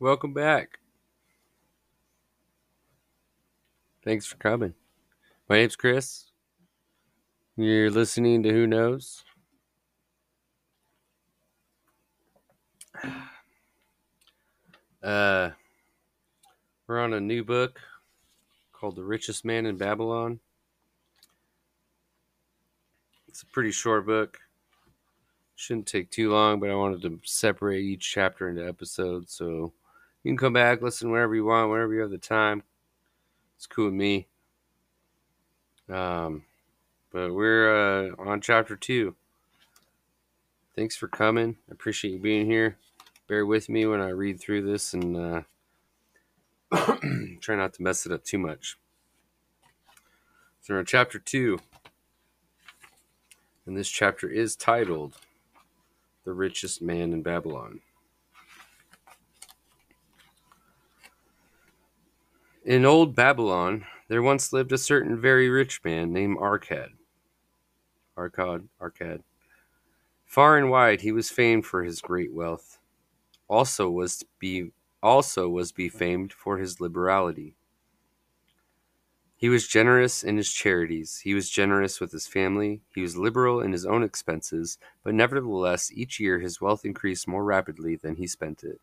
Welcome back. Thanks for coming. My name's Chris. You're listening to Who Knows? We're on a new book called The Richest Man in Babylon. It's a pretty short book. Shouldn't take too long, but I wanted to separate each chapter into episodes, so you can come back, listen whenever you want, whenever you have the time. It's cool with me. But we're on chapter 2. Thanks for coming. I appreciate you being here. Bear with me when I read through this and try not to mess it up too much. So we're on chapter 2. And this chapter is titled The Richest Man in Babylon. In old Babylon, there once lived a certain very rich man named Arkad. Arkad. Far and wide, he was famed for his great wealth. Also was to be famed for his liberality. He was generous in his charities. He was generous with his family. He was liberal in his own expenses, but nevertheless, each year his wealth increased more rapidly than he spent it.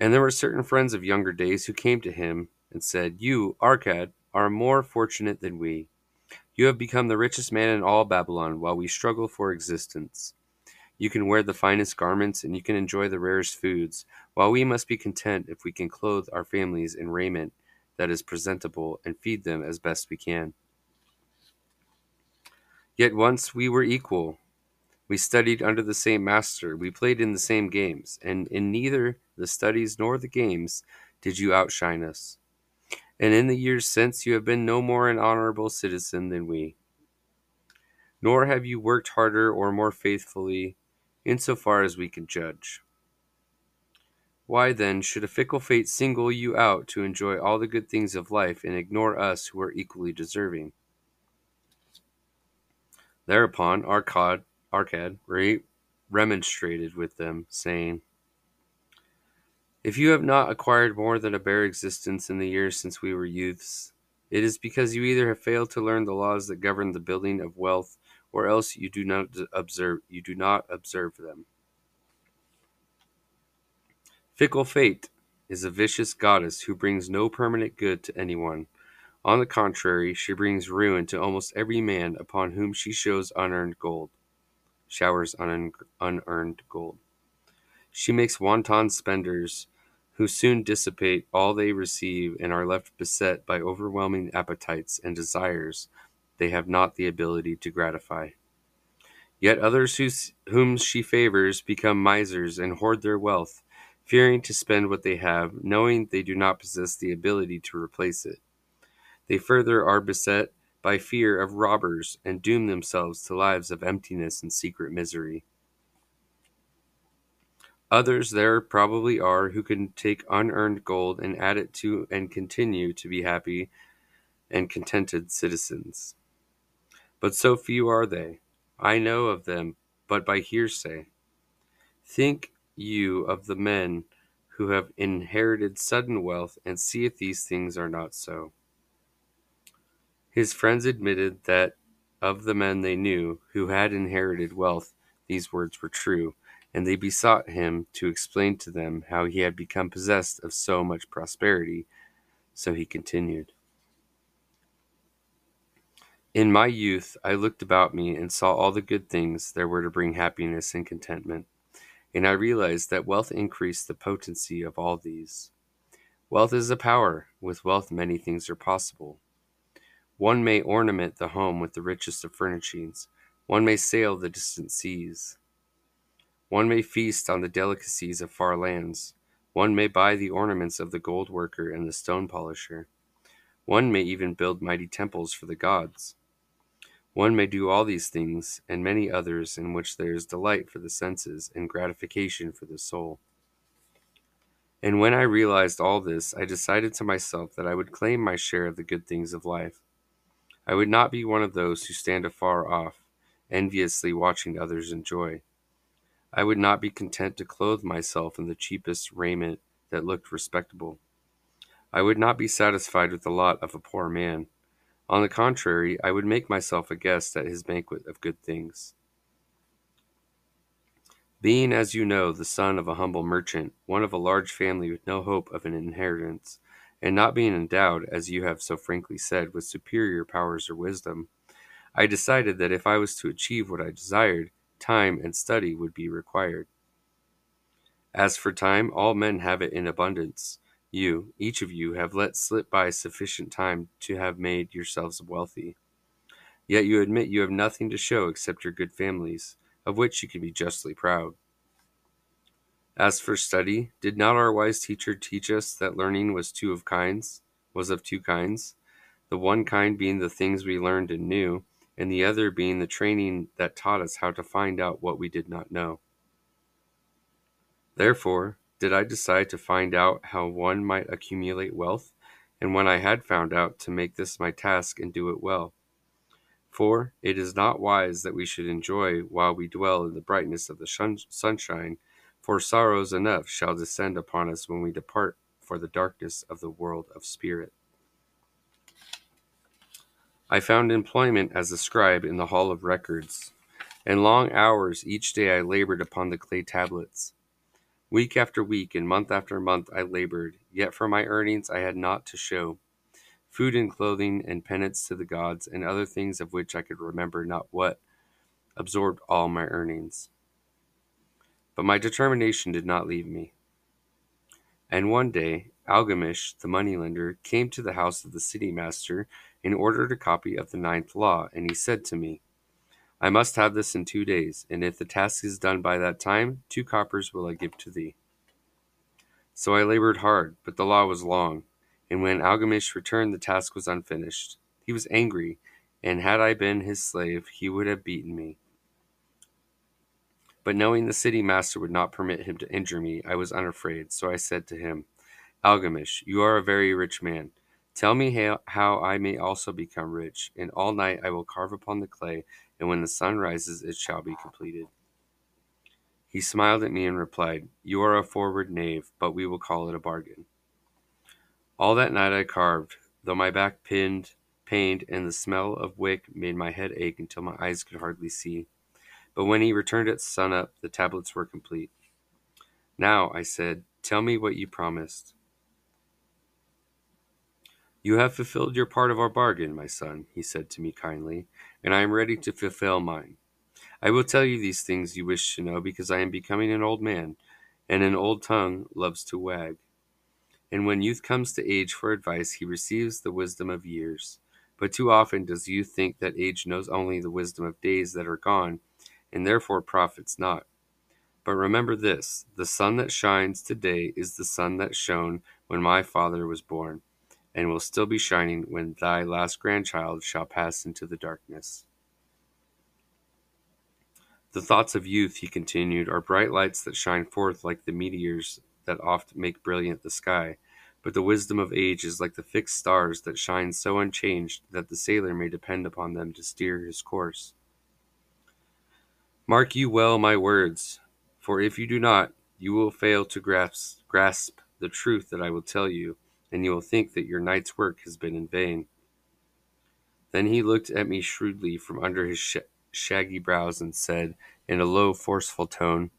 And there were certain friends of younger days who came to him and said, "You, Arkad, are more fortunate than we. You have become the richest man in all Babylon while we struggle for existence. You can wear the finest garments and you can enjoy the rarest foods, while we must be content if we can clothe our families in raiment that is presentable and feed them as best we can. Yet once we were equal. We studied under the same master, we played in the same games, and in neither the studies nor the games did you outshine us. And in the years since, you have been no more an honorable citizen than we. Nor have you worked harder or more faithfully, insofar as we can judge. Why then should a fickle fate single you out to enjoy all the good things of life and ignore us who are equally deserving?" Thereupon, Arkad remonstrated with them, saying, "If you have not acquired more than a bare existence in the years since we were youths, it is because you either have failed to learn the laws that govern the building of wealth, or else you do not observe them. Fickle fate is a vicious goddess who brings no permanent good to anyone. On the contrary, she brings ruin to almost every man upon whom she showers unearned gold. She makes wanton spenders who soon dissipate all they receive and are left beset by overwhelming appetites and desires they have not the ability to gratify. Yet others whom she favors become misers and hoard their wealth, fearing to spend what they have, knowing they do not possess the ability to replace it. They further are beset by fear of robbers and doom themselves to lives of emptiness and secret misery. Others there probably are who can take unearned gold and add it to and continue to be happy and contented citizens. But so few are they. I know of them, but by hearsay. Think you of the men who have inherited sudden wealth and see if these things are not so." His friends admitted that of the men they knew who had inherited wealth, these words were true, and they besought him to explain to them how he had become possessed of so much prosperity. So he continued, "In my youth, I looked about me and saw all the good things there were to bring happiness and contentment, and I realized that wealth increased the potency of all these. Wealth is a power. With wealth, many things are possible. One may ornament the home with the richest of furnishings. One may sail the distant seas. One may feast on the delicacies of far lands. One may buy the ornaments of the gold worker and the stone polisher. One may even build mighty temples for the gods. One may do all these things and many others in which there is delight for the senses and gratification for the soul. And when I realized all this, I decided to myself that I would claim my share of the good things of life. I would not be one of those who stand afar off, enviously watching others enjoy. I would not be content to clothe myself in the cheapest raiment that looked respectable. I would not be satisfied with the lot of a poor man. On the contrary, I would make myself a guest at his banquet of good things. Being, as you know, the son of a humble merchant, one of a large family with no hope of an inheritance, and not being endowed, as you have so frankly said, with superior powers or wisdom, I decided that if I was to achieve what I desired, time and study would be required. As for time, all men have it in abundance. You, each of you, have let slip by sufficient time to have made yourselves wealthy. Yet you admit you have nothing to show except your good families, of which you can be justly proud. As for study, did not our wise teacher teach us that learning was of two kinds, the one kind being the things we learned and knew, and the other being the training that taught us how to find out what we did not know. Therefore, did I decide to find out how one might accumulate wealth, and when I had found out, to make this my task and do it well. For it is not wise that we should enjoy while we dwell in the brightness of the sunshine, for sorrows enough shall descend upon us when we depart for the darkness of the world of spirit. I found employment as a scribe in the Hall of Records, and long hours each day I labored upon the clay tablets. Week after week and month after month I labored, yet for my earnings I had naught to show. Food and clothing and penance to the gods and other things of which I could remember not what absorbed all my earnings. But my determination did not leave me. And one day Algamish, the moneylender, came to the house of the city master and ordered a copy of the 9th law, and he said to me, I must have this in 2 days, and if the task is done by that time, 2 coppers will I give to thee. So I labored hard, but the law was long, and when Algamish returned the task was unfinished. He was angry, and had I been his slave, he would have beaten me. But knowing the city master would not permit him to injure me, I was unafraid, so I said to him, Algamish, you are a very rich man. Tell me how I may also become rich, and all night I will carve upon the clay, and when the sun rises it shall be completed. He smiled at me and replied, You are a forward knave, but we will call it a bargain. All that night I carved, though my back pained, and the smell of wick made my head ache until my eyes could hardly see. But when he returned at sunup, the tablets were complete. Now, I said, tell me what you promised. You have fulfilled your part of our bargain, my son, he said to me kindly, and I am ready to fulfill mine. I will tell you these things you wish to know because I am becoming an old man, and an old tongue loves to wag. And when youth comes to age for advice, he receives the wisdom of years. But too often does youth think that age knows only the wisdom of days that are gone, and therefore profits not. But remember this, the sun that shines today is the sun that shone when my father was born, and will still be shining when thy last grandchild shall pass into the darkness. The thoughts of youth, he continued, are bright lights that shine forth like the meteors that oft make brilliant the sky, but the wisdom of age is like the fixed stars that shine so unchanged that the sailor may depend upon them to steer his course. Mark you well my words, for if you do not, you will fail to grasp the truth that I will tell you, and you will think that your night's work has been in vain. Then he looked at me shrewdly from under his shaggy brows and said, in a low, forceful tone,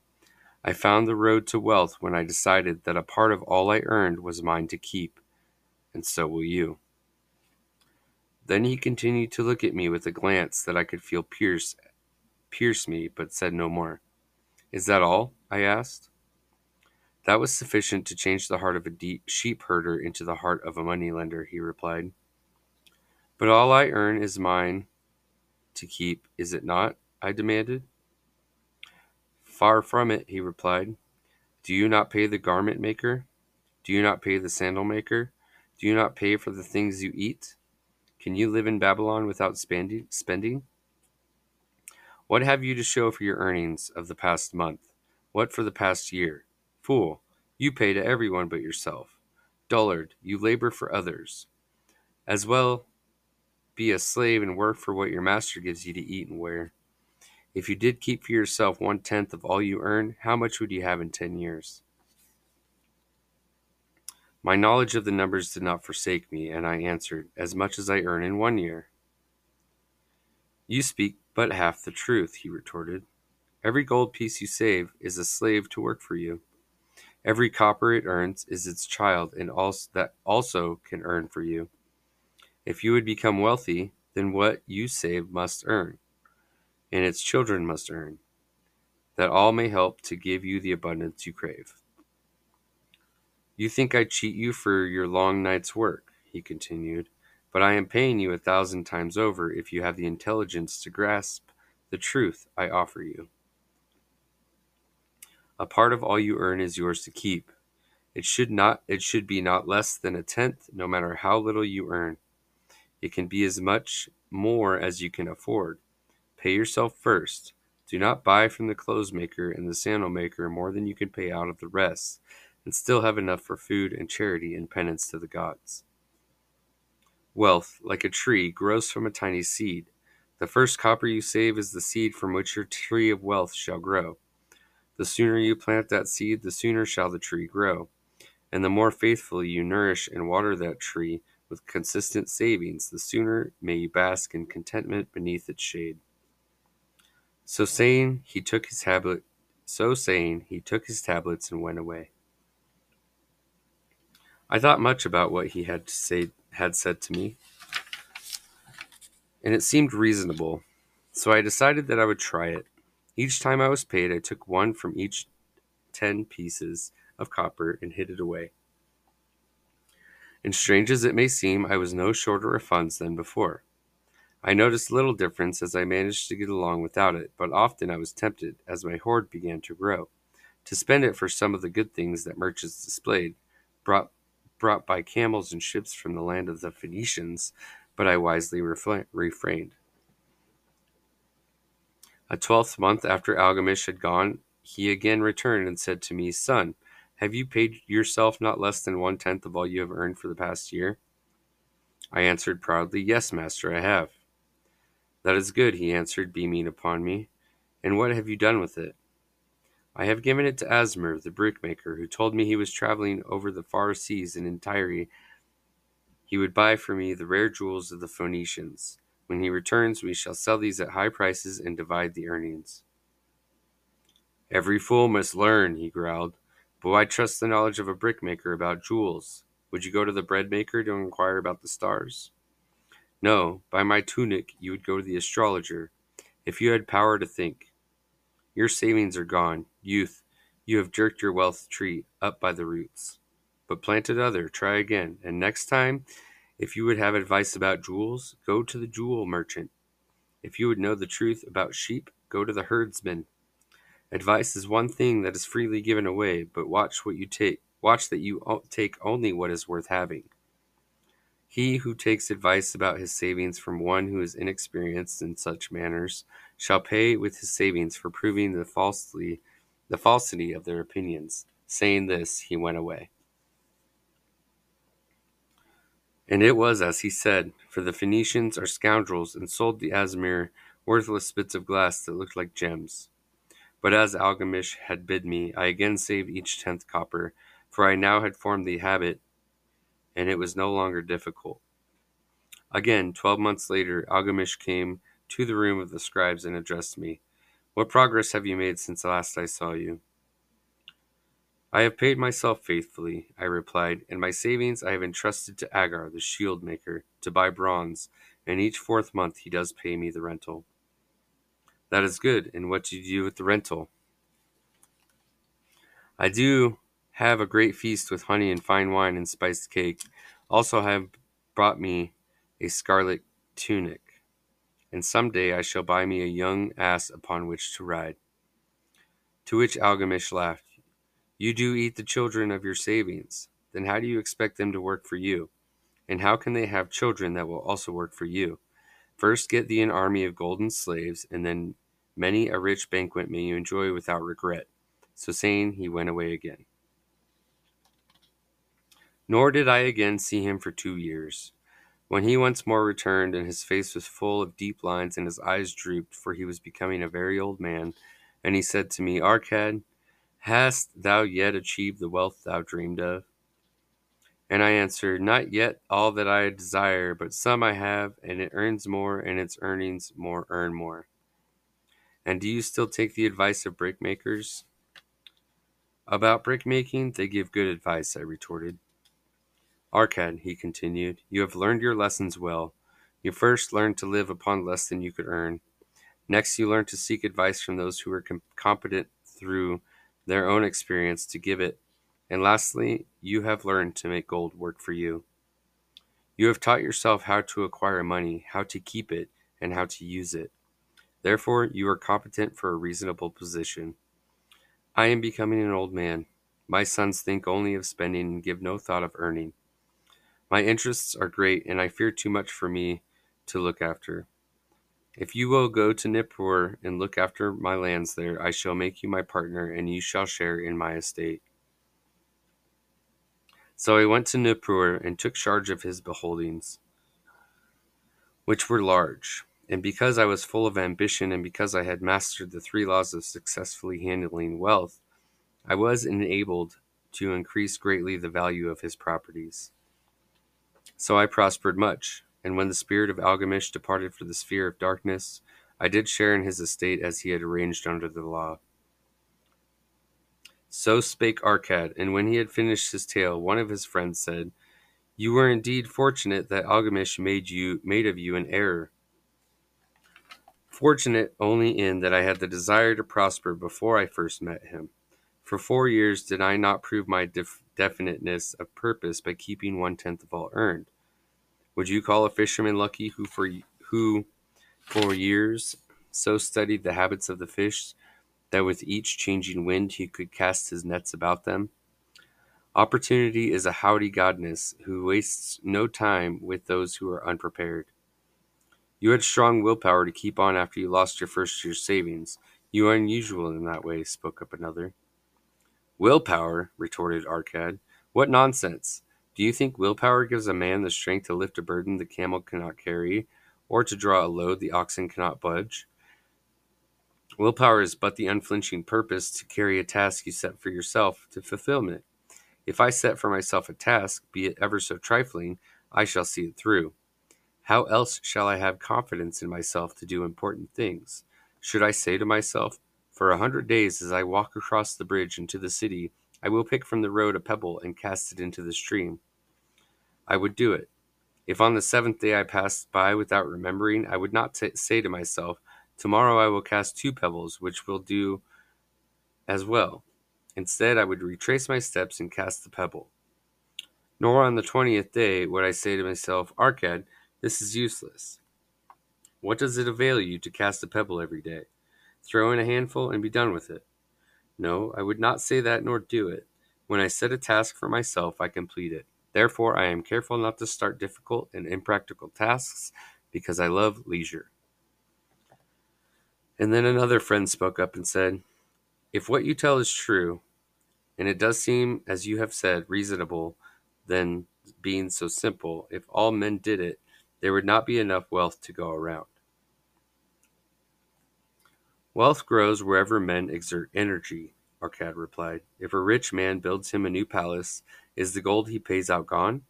I found the road to wealth when I decided that a part of all I earned was mine to keep, and so will you. Then he continued to look at me with a glance that I could feel pierce me, but said no more. Is that all? I asked. That was sufficient to change the heart of a deep sheep herder into the heart of a moneylender, he replied. But all I earn is mine to keep, is it not? I demanded. Far from it, he replied. Do you not pay the garment maker? Do you not pay the sandal maker? Do you not pay for the things you eat? Can you live in Babylon without spending? What have you to show for your earnings of the past month? What for the past year? Fool, you pay to everyone but yourself. Dullard, you labor for others. As well be a slave and work for what your master gives you to eat and wear. If you did keep for yourself 1/10 of all you earn, how much would you have in 10 years? My knowledge of the numbers did not forsake me, and I answered, as much as I earn in 1 year. You speak but half the truth, he retorted. Every gold piece you save is a slave to work for you. Every copper it earns is its child, and that also can earn for you. If you would become wealthy, then what you save must earn, and its children must earn, that all may help to give you the abundance you crave. You think I cheat you for your long night's work, he continued, but I am paying you 1,000 times over if you have the intelligence to grasp the truth I offer you. A part of all you earn is yours to keep. It should be not less than 1/10, no matter how little you earn. It can be as much more as you can afford. Pay yourself first. Do not buy from the clothes maker and the sandal maker more than you can pay out of the rest, and still have enough for food and charity and penance to the gods. Wealth, like a tree, grows from a tiny seed. The first copper you save is the seed from which your tree of wealth shall grow. The sooner you plant that seed, the sooner shall the tree grow. And the more faithfully you nourish and water that tree with consistent savings, the sooner may you bask in contentment beneath its shade. So saying, he took his tablets and went away. I thought much about what he had said to me, and it seemed reasonable, so I decided that I would try it. Each time I was paid, I took one from each 10 pieces of copper and hid it away. And strange as it may seem, I was no shorter of funds than before. I noticed little difference as I managed to get along without it, but often I was tempted, as my hoard began to grow, to spend it for some of the good things that merchants displayed, brought by camels and ships from the land of the Phoenicians, but I wisely refrained. A 12th month after Algamish had gone, he again returned and said to me, Son, have you paid yourself not less than 1/10 of all you have earned for the past year? I answered proudly, Yes, master, I have. That is good, he answered, beaming upon me. And what have you done with it? I have given it to Azmir, the brickmaker, who told me he was traveling over the far seas, and in Tyre he would buy for me the rare jewels of the Phoenicians. When he returns, we shall sell these at high prices and divide the earnings. Every fool must learn, he growled, but why trust the knowledge of a brickmaker about jewels? Would you go to the breadmaker to inquire about the stars? No, by my tunic you would go to the astrologer, if you had power to think. Your savings are gone, youth. You have jerked your wealth tree up by the roots. But plant another, try again, and next time, if you would have advice about jewels, go to the jewel merchant. If you would know the truth about sheep, go to the herdsman. Advice is one thing that is freely given away, but watch what you take. Watch that you take only what is worth having. He who takes advice about his savings from one who is inexperienced in such matters shall pay with his savings for proving the falsity of their opinions. Saying this, he went away. And it was as he said, for the Phoenicians are scoundrels and sold the Azmir worthless bits of glass that looked like gems. But as Algamish had bid me, I again saved each 10th copper, for I now had formed the habit, and it was no longer difficult. Again, 12 months later, Algamish came to the room of the scribes and addressed me. What progress have you made since last I saw you? I have paid myself faithfully, I replied, and my savings I have entrusted to Agar, the shield maker, to buy bronze, and each 4th month he does pay me the rental. That is good, and what do you do with the rental? I do have a great feast with honey and fine wine and spiced cake. Also I have brought me a scarlet tunic, and some day I shall buy me a young ass upon which to ride. To which Algamish laughed. You do eat the children of your savings. Then how do you expect them to work for you? And how can they have children that will also work for you? First get thee an army of golden slaves, and then many a rich banquet may you enjoy without regret. So saying, he went away again. Nor did I again see him for 2 years. When he once more returned, and his face was full of deep lines, and his eyes drooped, for he was becoming a very old man, and he said to me, Arkad, hast thou yet achieved the wealth thou dreamed of? And I answered, not yet all that I desire, but some I have, and it earns more, and its earnings more earn more. And do you still take the advice of brickmakers? About brickmaking, they give good advice, I retorted. Arkad, he continued, you have learned your lessons well. You first learned to live upon less than you could earn. Next, you learned to seek advice from those who are competent through their own experience to give it. And lastly, you have learned to make gold work for you. You have taught yourself how to acquire money, how to keep it, and how to use it. Therefore, you are competent for a reasonable position. I am becoming an old man. My sons think only of spending and give no thought of earning. My interests are great, and I fear too much for me to look after. If you will go to Nippur and look after my lands there, I shall make you my partner, and you shall share in my estate. So I went to Nippur and took charge of his beholdings, which were large. And because I was full of ambition, and because I had mastered the 3 laws of successfully handling wealth, I was enabled to increase greatly the value of his properties. So I prospered much, and when the spirit of Algamish departed for the sphere of darkness, I did share in his estate as he had arranged under the law. So spake Arkad, and when he had finished his tale, one of his friends said, You were indeed fortunate that Algamish made of you an heir. Fortunate only in that I had the desire to prosper before I first met him. For 4 years did I not prove my definiteness of purpose by keeping 1/10 of all earned. Would you call a fisherman lucky who for years so studied the habits of the fish that with each changing wind he could cast his nets about them? Opportunity is a haughty goddess who wastes no time with those who are unprepared. You had strong willpower to keep on after you lost your first year's savings. You are unusual in that way, spoke up another. Willpower, retorted Arkad. What nonsense! Do you think willpower gives a man the strength to lift a burden the camel cannot carry, or to draw a load the oxen cannot budge? Willpower is but the unflinching purpose to carry a task you set for yourself to fulfillment. If I set for myself a task, be it ever so trifling, I shall see it through. How else shall I have confidence in myself to do important things? Should I say to myself, For 100 days, as I walk across the bridge into the city, I will pick from the road a pebble and cast it into the stream. I would do it. If on the 7th day I passed by without remembering, I would not say to myself, Tomorrow I will cast 2 pebbles, which will do as well. Instead, I would retrace my steps and cast the pebble. Nor on the 20th day would I say to myself, Arkad, this is useless. What does it avail you to cast a pebble every day? Throw in a handful and be done with it. No, I would not say that nor do it. When I set a task for myself, I complete it. Therefore, I am careful not to start difficult and impractical tasks because I love leisure. And then another friend spoke up and said, If what you tell is true, and it does seem, as you have said, reasonable, then being so simple, if all men did it, there would not be enough wealth to go around. Wealth grows wherever men exert energy, Arkad replied. If a rich man builds him a new palace, is the gold he pays out gone?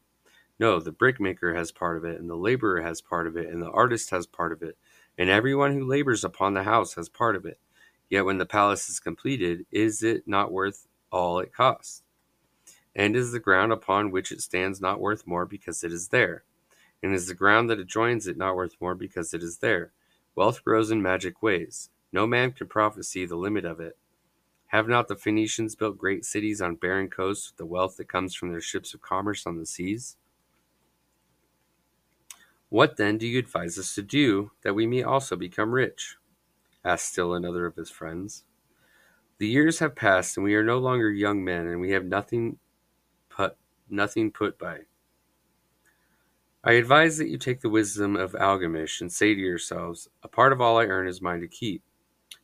No, the brickmaker has part of it, and the laborer has part of it, and the artist has part of it, and everyone who labors upon the house has part of it. Yet when the palace is completed, is it not worth all it costs? And is the ground upon which it stands not worth more because it is there? And is the ground that adjoins it not worth more because it is there? Wealth grows in magic ways. No man can prophesy the limit of it. Have not the Phoenicians built great cities on barren coasts with the wealth that comes from their ships of commerce on the seas? What then do you advise us to do, that we may also become rich? Asked still another of his friends. The years have passed, and we are no longer young men, and we have nothing put by. I advise that you take the wisdom of Algamish and say to yourselves, A part of all I earn is mine to keep.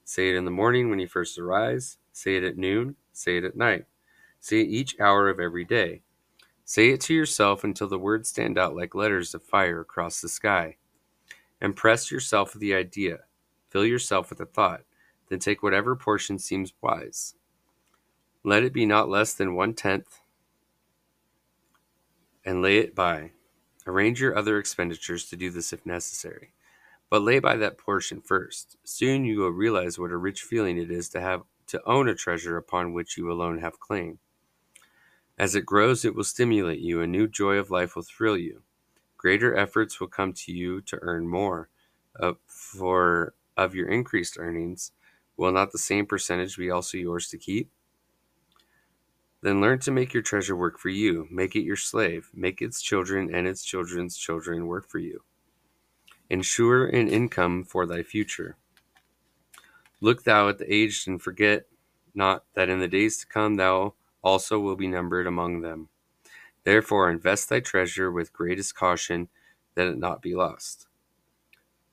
Say it in the morning when you first arise. Say it at noon. Say it at night. Say it each hour of every day. Say it to yourself until the words stand out like letters of fire across the sky. Impress yourself with the idea. Fill yourself with the thought. Then take whatever portion seems wise. Let it be not less than 1/10, and lay it by. Arrange your other expenditures to do this if necessary. But lay by that portion first. Soon you will realize what a rich feeling it is to own a treasure upon which you alone have claim. As it grows, it will stimulate you. A new joy of life will thrill you. Greater efforts will come to you to earn more. For of your increased earnings, will not the same percentage be also yours to keep? Then learn to make your treasure work for you. Make it your slave. Make its children and its children's children work for you. Ensure an income for thy future. Look thou at the aged, and forget not that in the days to come thou also will be numbered among them. Therefore invest thy treasure with greatest caution, that it not be lost.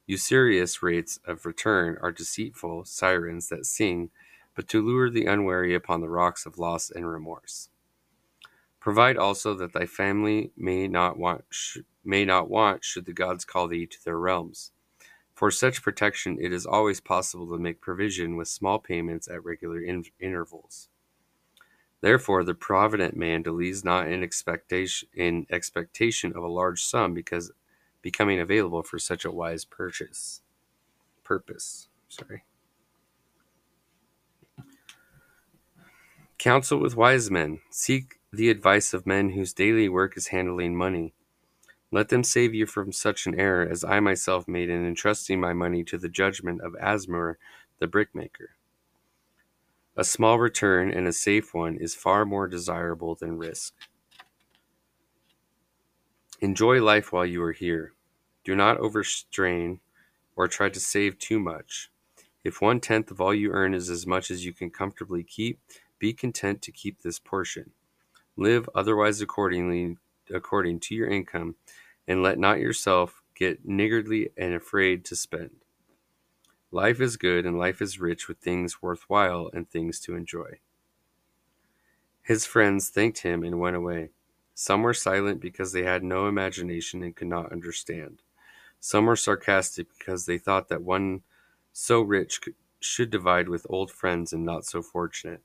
Usurious rates of return are deceitful sirens that sing, but to lure the unwary upon the rocks of loss and remorse. Provide also that thy family may not want should the gods call thee to their realms. For such protection it is always possible to make provision with small payments at regular intervals. Therefore the provident man delays not in expectation of a large sum, because becoming available for such a wise purpose. Counsel with wise men. Seek the advice of men whose daily work is handling money. Let them save you from such an error as I myself made in entrusting my money to the judgment of Azmir, the brickmaker. A small return, and a safe one, is far more desirable than risk. Enjoy life while you are here. Do not overstrain or try to save too much. If 1/10 of all you earn is as much as you can comfortably keep, be content to keep this portion. Live otherwise according to your income, and let not yourself get niggardly and afraid to spend. Life is good, and life is rich with things worthwhile and things to enjoy. His friends thanked him and went away. Some were silent because they had no imagination and could not understand. Some were sarcastic because they thought that one so rich should divide with old friends and not so fortunate.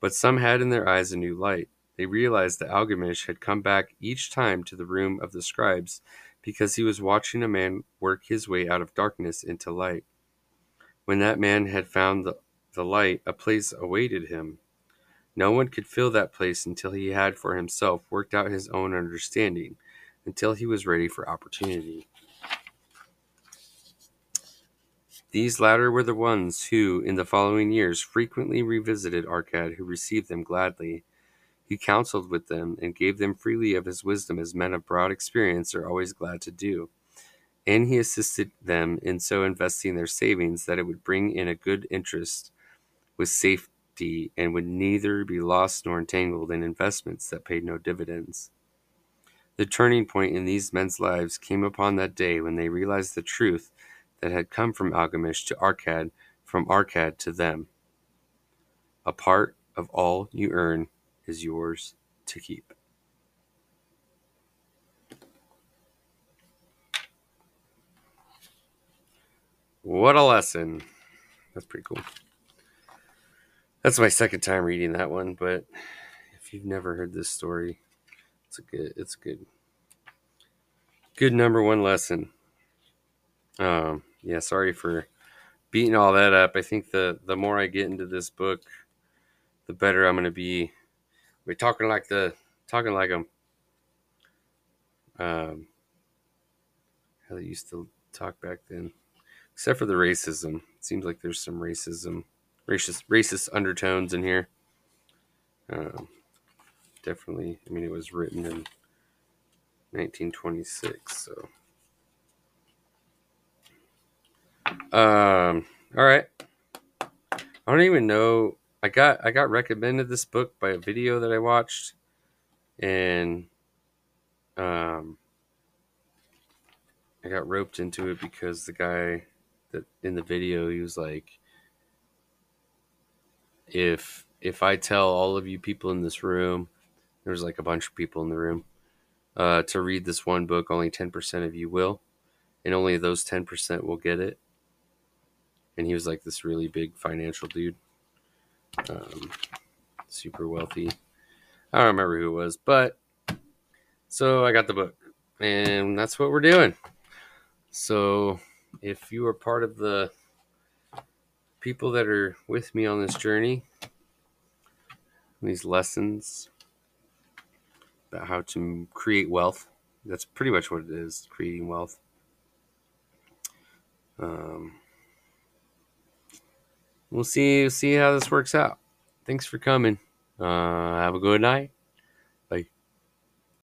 But some had in their eyes a new light. They realized that Algamish had come back each time to the room of the scribes because he was watching a man work his way out of darkness into light. When that man had found the light, a place awaited him. No one could fill that place until he had for himself worked out his own understanding, until he was ready for opportunity. These latter were the ones who, in the following years, frequently revisited Arkad, who received them gladly. He counseled with them and gave them freely of his wisdom, as men of broad experience are always glad to do. And he assisted them in so investing their savings that it would bring in a good interest with safety, and would neither be lost nor entangled in investments that paid no dividends. The turning point in these men's lives came upon that day when they realized the truth that had come from Algamish to Arkad, from Arkad to them. A part of all you earn is yours to keep. What a lesson. That's pretty cool. That's my second time reading that one, but if you've never heard this story, it's a good number one lesson. Yeah, sorry for beating all that up. I think the more I get into this book, the better I'm going to be. We're talking like them. How they used to talk back then, except for the racism. It seems like there's some racist undertones in here. Definitely. I mean, it was written in 1926, so. All right. I don't even know. I got recommended this book by a video that I watched, and I got roped into it because the guy that in the video, he was like, if I tell all of you people in this room There was like a bunch of people in the room. To read this one book, only 10% of you will. And only those 10% will get it. And he was like this really big financial dude. Super wealthy. I don't remember who it was. But so I got the book. And that's what we're doing. So if you are part of the people that are with me on this journey, these lessons about how to create wealth, that's pretty much what it is, creating wealth. We'll see how this works out. Thanks for coming. Have a good night.